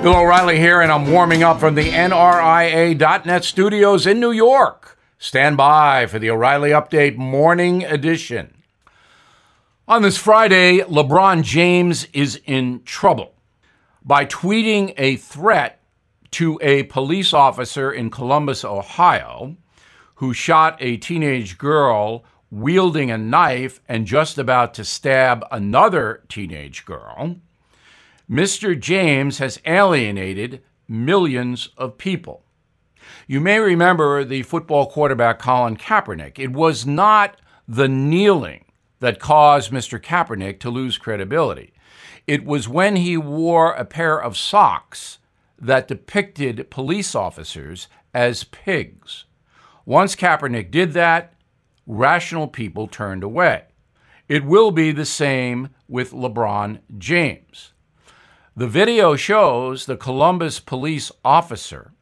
Bill O'Reilly here, and I'm warming up from the NRIA.net studios in New York. Stand by for the O'Reilly Update Morning Edition. On this Friday, LeBron James is in trouble by tweeting a threat to a police officer in Columbus, Ohio, who shot a teenage girl wielding a knife and just about to stab another teenage girl. Mr. James has alienated millions of people. You may remember the football quarterback Colin Kaepernick. It was not the kneeling that caused Mr. Kaepernick to lose credibility. It was when he wore a pair of socks that depicted police officers as pigs. Once Kaepernick did that, rational people turned away. It will be the same with LeBron James. The video shows the Columbus police officer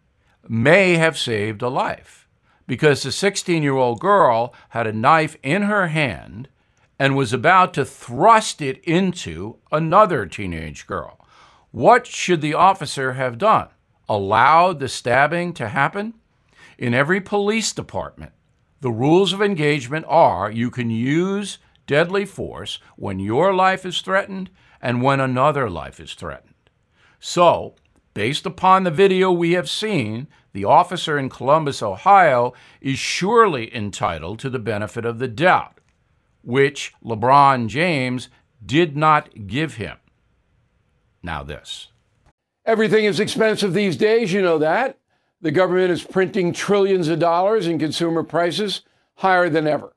may have saved a life because the 16-year-old girl had a knife in her hand and was about to thrust it into another teenage girl. What should the officer have done? Allowed the stabbing to happen? In every police department, the rules of engagement are you can use deadly force when your life is threatened and when another life is threatened. So, based upon the video we have seen, the officer in Columbus, Ohio, is surely entitled to the benefit of the doubt, which LeBron James did not give him. Now this. Everything is expensive these days, you know that. The government is printing trillions of dollars and consumer prices higher than ever.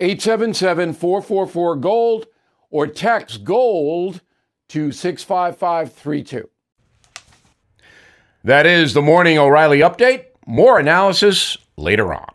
877-444-GOLD, or text GOLD to 65532. That is the Morning O'Reilly Update. More analysis later on.